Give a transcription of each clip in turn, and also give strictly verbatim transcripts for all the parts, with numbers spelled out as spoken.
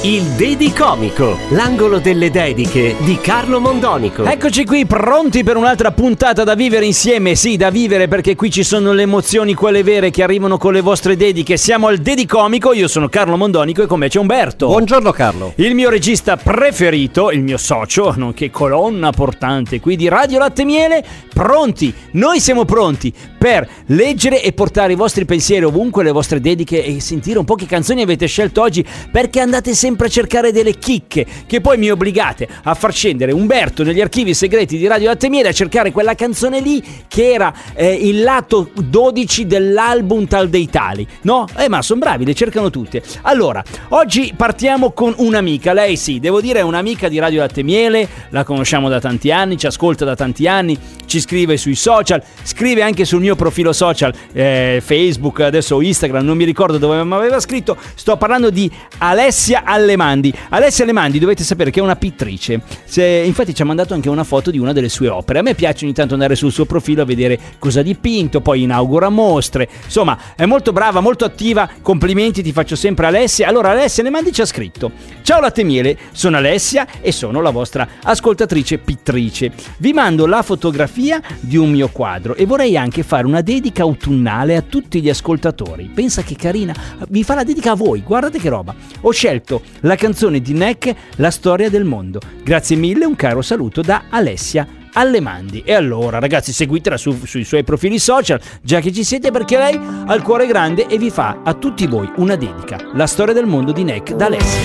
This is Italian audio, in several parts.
Il Dedicomico, l'angolo delle dediche di Carlo Mondonico. Eccoci qui pronti per un'altra puntata da vivere insieme. Sì, da vivere, perché qui ci sono le emozioni, quelle vere, che arrivano con le vostre dediche. Siamo al Dedicomico, io sono Carlo Mondonico e con me c'è Umberto. Buongiorno Carlo. Il mio regista preferito, il mio socio, nonché colonna portante qui di Radio Latte Miele. Pronti, noi siamo pronti per leggere e portare i vostri pensieri ovunque, le vostre dediche, e sentire un po' che canzoni avete scelto oggi, perché andate sempre a cercare delle chicche che poi mi obbligate a far scendere Umberto negli archivi segreti di Radio Latte Miele a cercare quella canzone lì che era eh, il lato dodici dell'album tal dei tali, no? Eh ma sono bravi, le cercano tutte. Allora, oggi partiamo con un'amica, lei sì, devo dire è un'amica di Radio Latte Miele, la conosciamo da tanti anni, ci ascolta da tanti anni, ci scrive sui social, scrive anche sul mio profilo social, eh, Facebook, adesso Instagram, non mi ricordo dove mi aveva scritto, sto parlando di Alessia Allemandi. Alessia Allemandi, dovete sapere che è una pittrice. Se, infatti ci ha mandato anche una foto di una delle sue opere. A me piace ogni tanto andare sul suo profilo a vedere cosa ha dipinto, poi inaugura mostre. Insomma, è molto brava, molto attiva. Complimenti ti faccio sempre Alessia. Allora Alessia Allemandi ci ha scritto: "Ciao Latte Miele, sono Alessia e sono la vostra ascoltatrice pittrice. Vi mando la fotografia di un mio quadro e vorrei anche fare una dedica autunnale a tutti gli ascoltatori." Pensa che carina, vi fa la dedica a voi, guardate che roba. Ho scelto la canzone di Nek, La storia del mondo. Grazie mille, un caro saluto da Alessia Allemandi. E allora ragazzi, seguitela su, sui suoi profili social, già che ci siete, perché lei ha il cuore grande e vi fa a tutti voi una dedica. La storia del mondo di Nek da Alessia.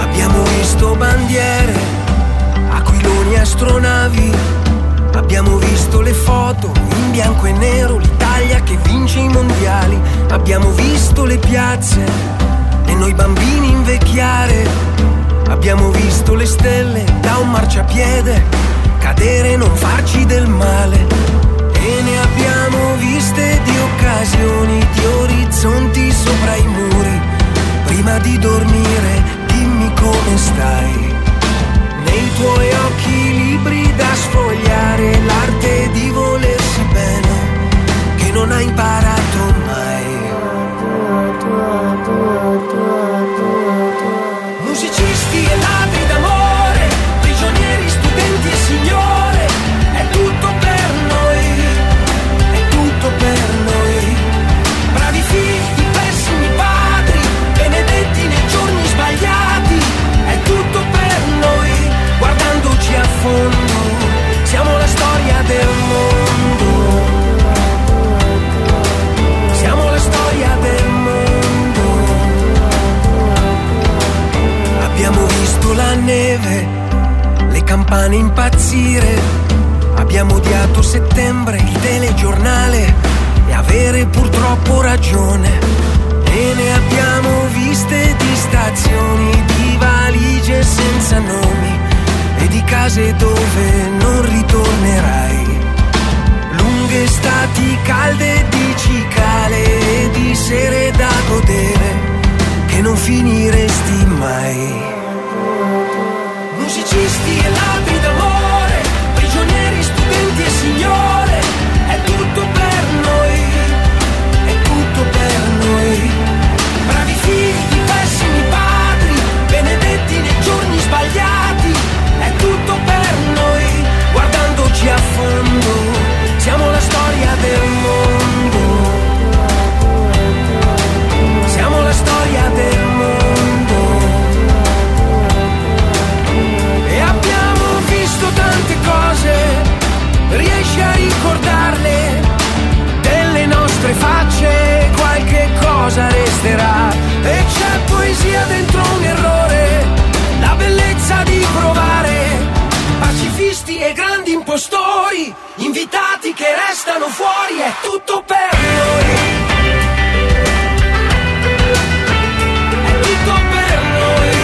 Abbiamo visto bandiere, aquiloni, astronavi. Abbiamo visto le foto in bianco e nero, l'Italia che vince i mondiali. Abbiamo visto le piazze e noi bambini invecchiare. Abbiamo visto le stelle da un marciapiede cadere e non farci del male. E ne abbiamo viste di occasioni, di orizzonti sopra i muri. Prima di dormire dimmi come stai. Nei tuoi occhi libri da sfogliare, l'arte di volersi bene, che non hai imparato mai. Musicisti e ladri d'amore, prigionieri, studenti e signore, è tutto per noi, è tutto per noi. Bravi figli, pessimi padri, benedetti nei giorni sbagliati, è tutto per noi. Guardandoci a fondo, siamo la storia del mondo, siamo la storia del mondo. Abbiamo visto la neve, le campane impazzire. Abbiamo odiato settembre, il telegiornale e avere purtroppo ragione. E ne abbiamo viste di stazioni, di valigie senza nomi e di case dove non ritornerai. Lunghe estati calde di cicale e di sere da godere che non finiresti mai. Musicisti e ladri d'amore, prigionieri, studenti e signore, è tutto per noi, è tutto per noi. Bravi figli, pessimi padri, benedetti nei giorni sbagliati, è tutto per noi. Guardandoci a fondo, siamo la storia del mondo, siamo la storia del mondo. E abbiamo visto tante cose, riesci a ricordarle? Delle nostre facce qualche cosa resterà. E c'è poesia dentro un errore, la bellezza di provare. Pacifisti e grandi impostori, invitati che restano fuori, è tutto per noi, è tutto per noi.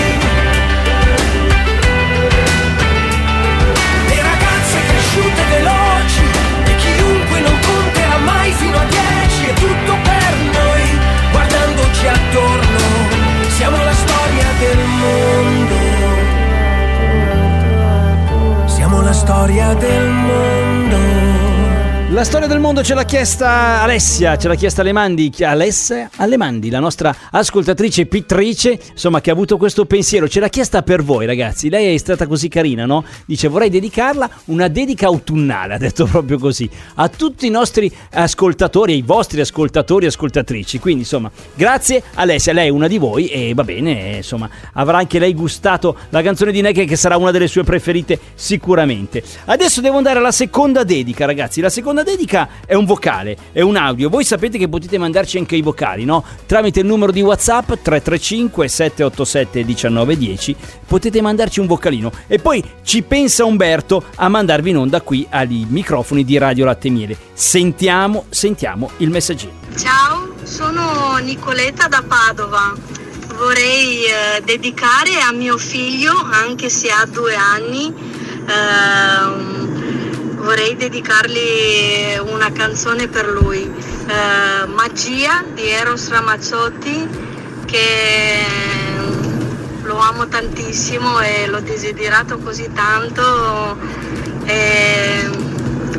storia del mondo. La storia del mondo ce l'ha chiesta Alessia, ce l'ha chiesta Allemandi, Alessia Allemandi, la nostra ascoltatrice pittrice, insomma, che ha avuto questo pensiero, ce l'ha chiesta per voi ragazzi. Lei è stata così carina, no? Dice: vorrei dedicarla, una dedica autunnale, ha detto proprio così, a tutti i nostri ascoltatori, ai vostri ascoltatori e ascoltatrici. Quindi insomma, grazie Alessia, lei è una di voi e va bene, insomma, avrà anche lei gustato la canzone di Nek, che sarà una delle sue preferite sicuramente. Adesso devo andare alla seconda dedica ragazzi, la seconda dedica è un vocale, è un audio. Voi sapete che potete mandarci anche i vocali, no? Tramite il numero di WhatsApp tre tre cinque sette otto sette uno nove uno zero potete mandarci un vocalino e poi ci pensa Umberto a mandarvi in onda qui ai microfoni di Radio Latte Miele. Sentiamo, sentiamo il messaggino. Ciao, sono Nicoletta da Padova. Vorrei eh, dedicare a mio figlio, anche se ha due anni, eh, vorrei dedicargli una canzone per lui, eh, Magia di Eros Ramazzotti, che lo amo tantissimo e l'ho desiderato così tanto e,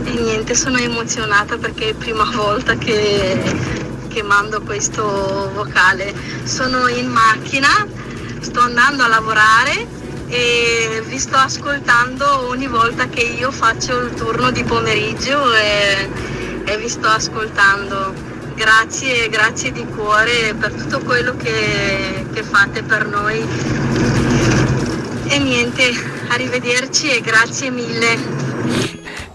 e niente, sono emozionata perché è la prima volta che, che mando questo vocale. Sono in macchina, sto andando a lavorare e vi sto ascoltando ogni volta che io faccio il turno di pomeriggio e, e vi sto ascoltando. Grazie, grazie di cuore per tutto quello che, che fate per noi. E niente, arrivederci e grazie mille.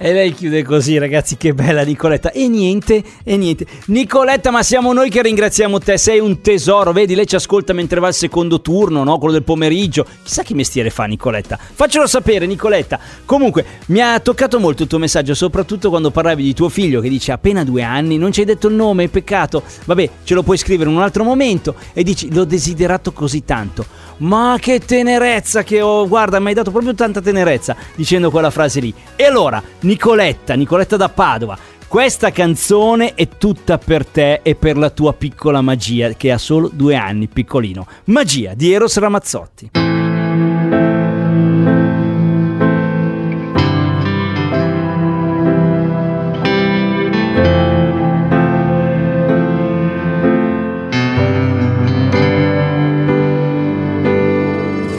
E lei chiude così ragazzi, che bella Nicoletta. E niente, e niente Nicoletta, ma siamo noi che ringraziamo te, sei un tesoro. Vedi, lei ci ascolta mentre va al secondo turno, no? Quello del pomeriggio. Chissà che mestiere fa Nicoletta, faccelo sapere Nicoletta. Comunque mi ha toccato molto il tuo messaggio, soprattutto quando parlavi di tuo figlio che dice appena due anni, non ci hai detto il nome, peccato. Vabbè, ce lo puoi scrivere in un altro momento. E dici l'ho desiderato così tanto. Ma che tenerezza che ho, guarda, mi hai dato proprio tanta tenerezza dicendo quella frase lì. E allora Nicoletta, Nicoletta da Padova, questa canzone è tutta per te e per la tua piccola Magia, che ha solo due anni, piccolino. Magia di Eros Ramazzotti.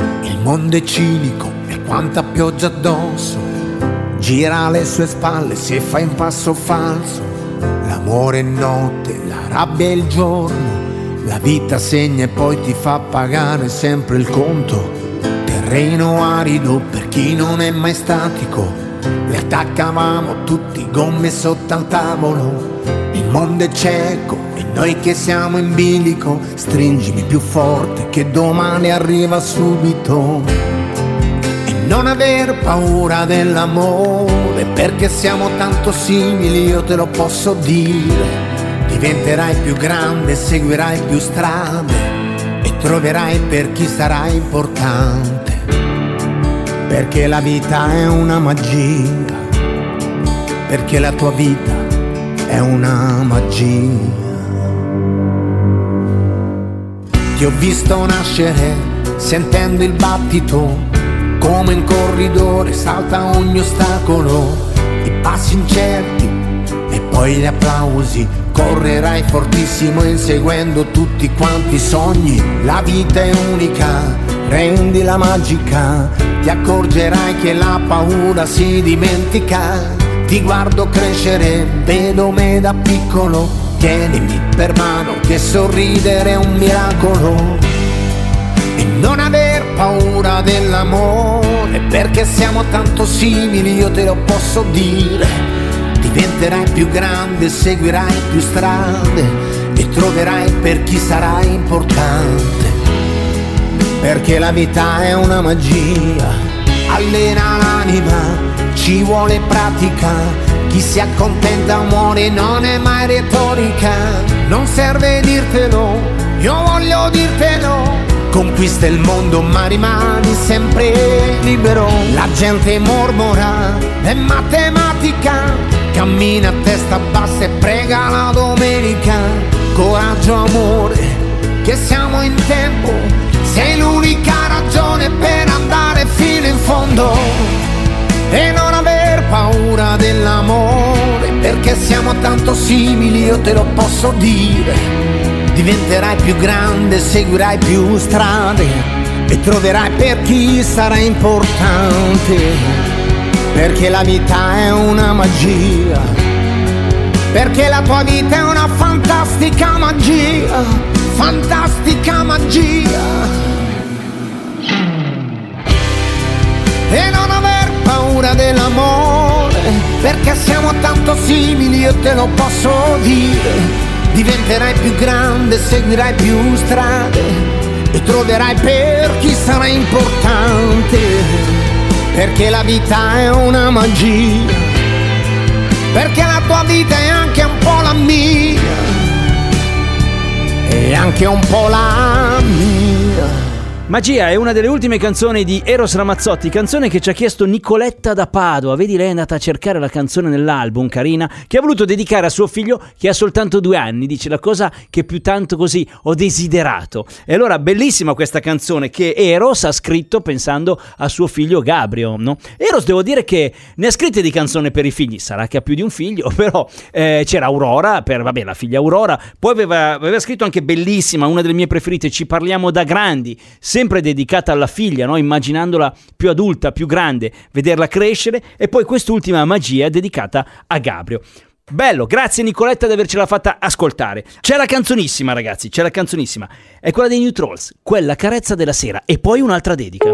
Il mondo è cinico e quanta pioggia addosso, gira alle sue spalle se fa in passo falso. L'amore è notte, la rabbia è il giorno, la vita segna e poi ti fa pagare sempre il conto. Terreno arido per chi non è mai statico, le attaccavamo tutti gomme sotto al tavolo. Il mondo è cieco e noi che siamo in bilico, stringimi più forte che domani arriva subito. Non aver paura dell'amore, perché siamo tanto simili, io te lo posso dire. Diventerai più grande, seguirai più strade e troverai per chi sarà importante. Perché la vita è una magia, perché la tua vita è una magia. Ti ho visto nascere, sentendo il battito, come in corridore salta ogni ostacolo, i passi incerti e poi gli applausi, correrai fortissimo inseguendo tutti quanti i sogni. La vita è unica, rendila magica, ti accorgerai che la paura si dimentica. Ti guardo crescere, vedo me da piccolo, tienimi per mano che sorridere è un miracolo. E non aver paura dell'amore, perché siamo tanto simili, io te lo posso dire. Diventerai più grande, seguirai più strade e troverai per chi sarà importante. Perché la vita è una magia, allena l'anima, ci vuole pratica. Chi si accontenta muore, non è mai retorica. Non serve dirtelo, io voglio dirtelo. Conquista il mondo ma rimani sempre libero. La gente mormora, è matematica, cammina a testa bassa e prega la domenica. Coraggio amore, che siamo in tempo, sei l'unica ragione per andare fino in fondo. E non avere siamo tanto simili, io te lo posso dire. Diventerai più grande, seguirai più strade e troverai per chi sarà importante. Perché la vita è una magia, perché la tua vita è una fantastica magia, fantastica magia. E non aver paura dell'amore, perché siamo tanto simili, io te lo posso dire. Diventerai più grande, seguirai più strade e troverai per chi sarà importante. Perché la vita è una magia, perché la tua vita è anche un po' la mia, e anche un po' la mia. Magia è una delle ultime canzoni di Eros Ramazzotti, canzone che ci ha chiesto Nicoletta da Padova. Vedi, lei è andata a cercare la canzone nell'album, carina, che ha voluto dedicare a suo figlio che ha soltanto due anni. Dice la cosa che più tanto così ho desiderato. E allora bellissima questa canzone che Eros ha scritto pensando a suo figlio Gabriel, no? Eros devo dire che ne ha scritte di canzone per i figli, sarà che ha più di un figlio, però eh, c'era Aurora, per vabbè la figlia Aurora, poi aveva, aveva scritto anche bellissima, una delle mie preferite, Ci parliamo da grandi, sempre dedicata alla figlia, no? Immaginandola più adulta, più grande, vederla crescere, e poi quest'ultima Magia dedicata a Gabriel. Bello, grazie Nicoletta di avercela fatta ascoltare. C'è la canzonissima, ragazzi, c'è la canzonissima. È quella dei New Trolls, Quella carezza della sera, e poi un'altra dedica.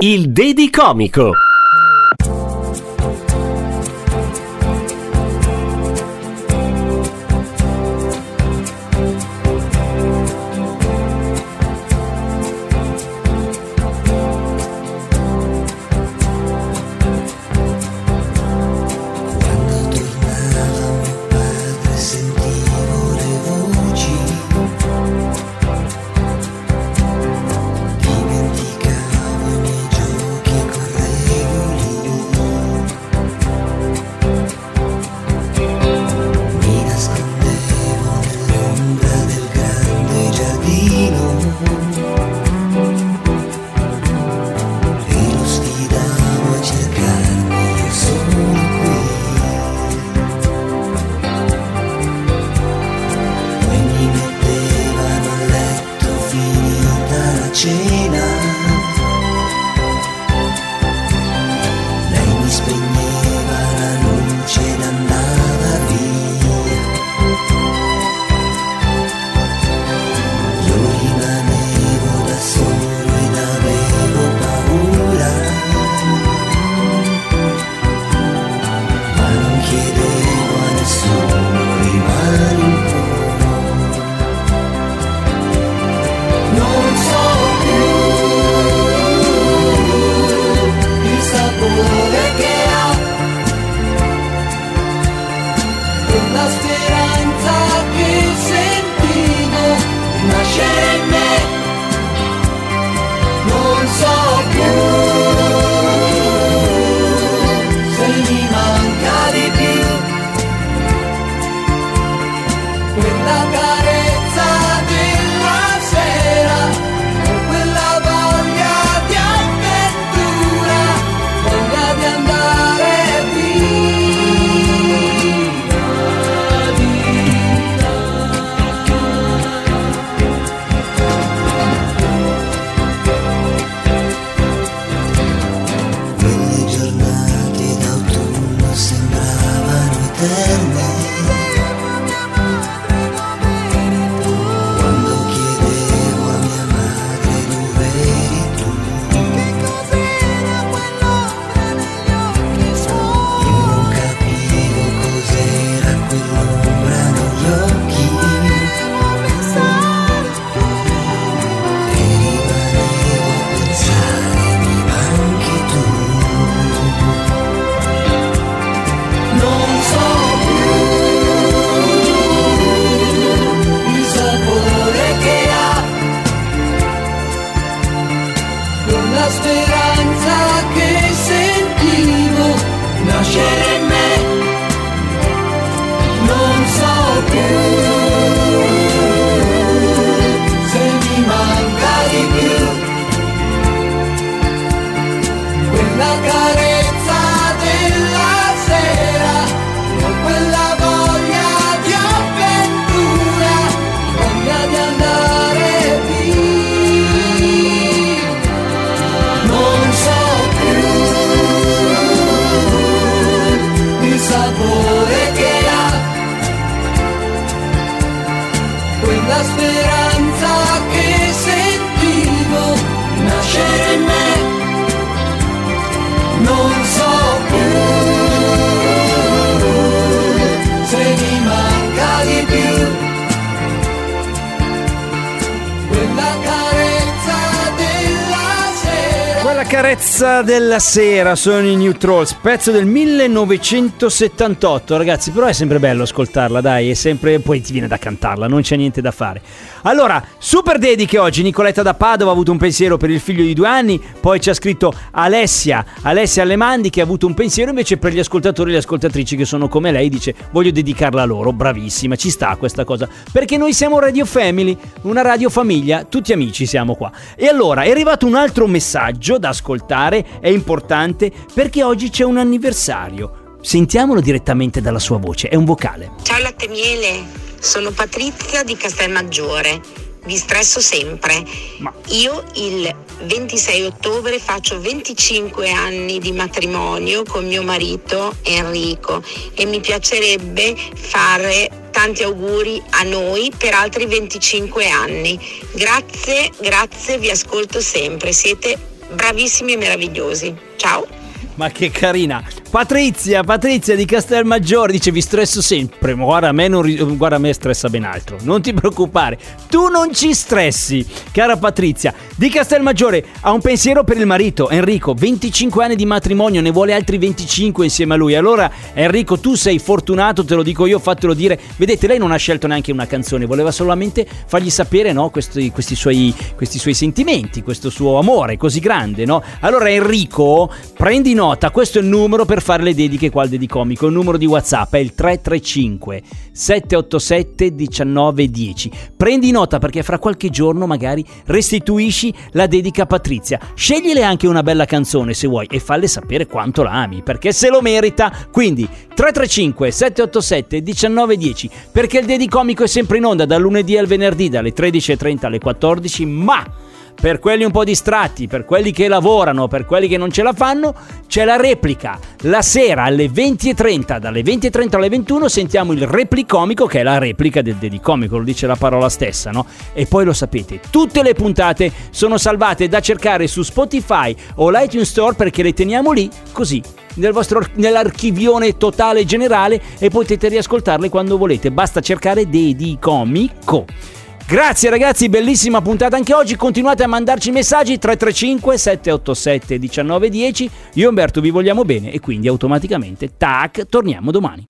Il Dedicomico. Carezza della sera, con quella voglia carezza della sera sono i New Trolls, pezzo del millenovecentosettantotto, ragazzi, però è sempre bello ascoltarla, dai, è sempre, poi ti viene da cantarla, non c'è niente da fare. Allora, super dediche oggi. Nicoletta da Padova ha avuto un pensiero per il figlio di due anni, poi ci ha scritto Alessia, Alessia Allemandi, che ha avuto un pensiero invece per gli ascoltatori e le ascoltatrici che sono come lei, dice voglio dedicarla a loro, bravissima, ci sta questa cosa, perché noi siamo Radio Family, una radio famiglia, tutti amici siamo qua. E allora, è arrivato un altro messaggio da ascoltare, è importante perché oggi c'è un anniversario. Sentiamolo direttamente dalla sua voce, è un vocale. Ciao Latte Miele, sono Patrizia di Castelmaggiore, vi stresso sempre. Ma... io il ventisei ottobre faccio venticinque anni di matrimonio con mio marito Enrico e mi piacerebbe fare tanti auguri a noi per altri venticinque anni. Grazie, grazie, vi ascolto sempre, siete bravissimi e meravigliosi. Ciao. Ma che carina Patrizia, Patrizia di Castelmaggiore, dice vi stresso sempre, ma guarda a me, non, guarda a me stressa ben altro, non ti preoccupare, tu non ci stressi. Cara Patrizia di Castelmaggiore ha un pensiero per il marito Enrico, venticinque anni di matrimonio, ne vuole altri venticinque insieme a lui. Allora Enrico, tu sei fortunato, te lo dico io, fatelo dire. Vedete, lei non ha scelto neanche una canzone, voleva solamente fargli sapere, no, questi, questi, suoi, questi suoi sentimenti, questo suo amore così grande, no? Allora Enrico, prendi nota, questo è il numero per fare le dediche qua al Dedicomico, il numero di WhatsApp è il tre tre cinque sette otto sette uno nove uno zero. Prendi nota perché fra qualche giorno magari restituisci la dedica a Patrizia. Scegliele anche una bella canzone se vuoi e falle sapere quanto la ami, perché se lo merita. Quindi tre tre cinque sette otto sette uno nove uno zero, perché il Dedicomico è sempre in onda dal lunedì al venerdì dalle tredici e trenta alle quattordici, ma per quelli un po' distratti, per quelli che lavorano, per quelli che non ce la fanno, c'è la replica la sera alle venti e trenta, dalle venti e trenta alle ventuno sentiamo il Replicomico, che è la replica del Dedicomico, lo dice la parola stessa, no? E poi lo sapete, tutte le puntate sono salvate da cercare su Spotify o l'iTunes Store, perché le teniamo lì così nel vostro, nell'archivione totale generale, e potete riascoltarle quando volete, basta cercare Dedicomico. Grazie ragazzi, bellissima puntata anche oggi, continuate a mandarci messaggi tre tre cinque sette otto sette uno nove uno zero. Io e Umberto vi vogliamo bene e quindi automaticamente, tac, torniamo domani.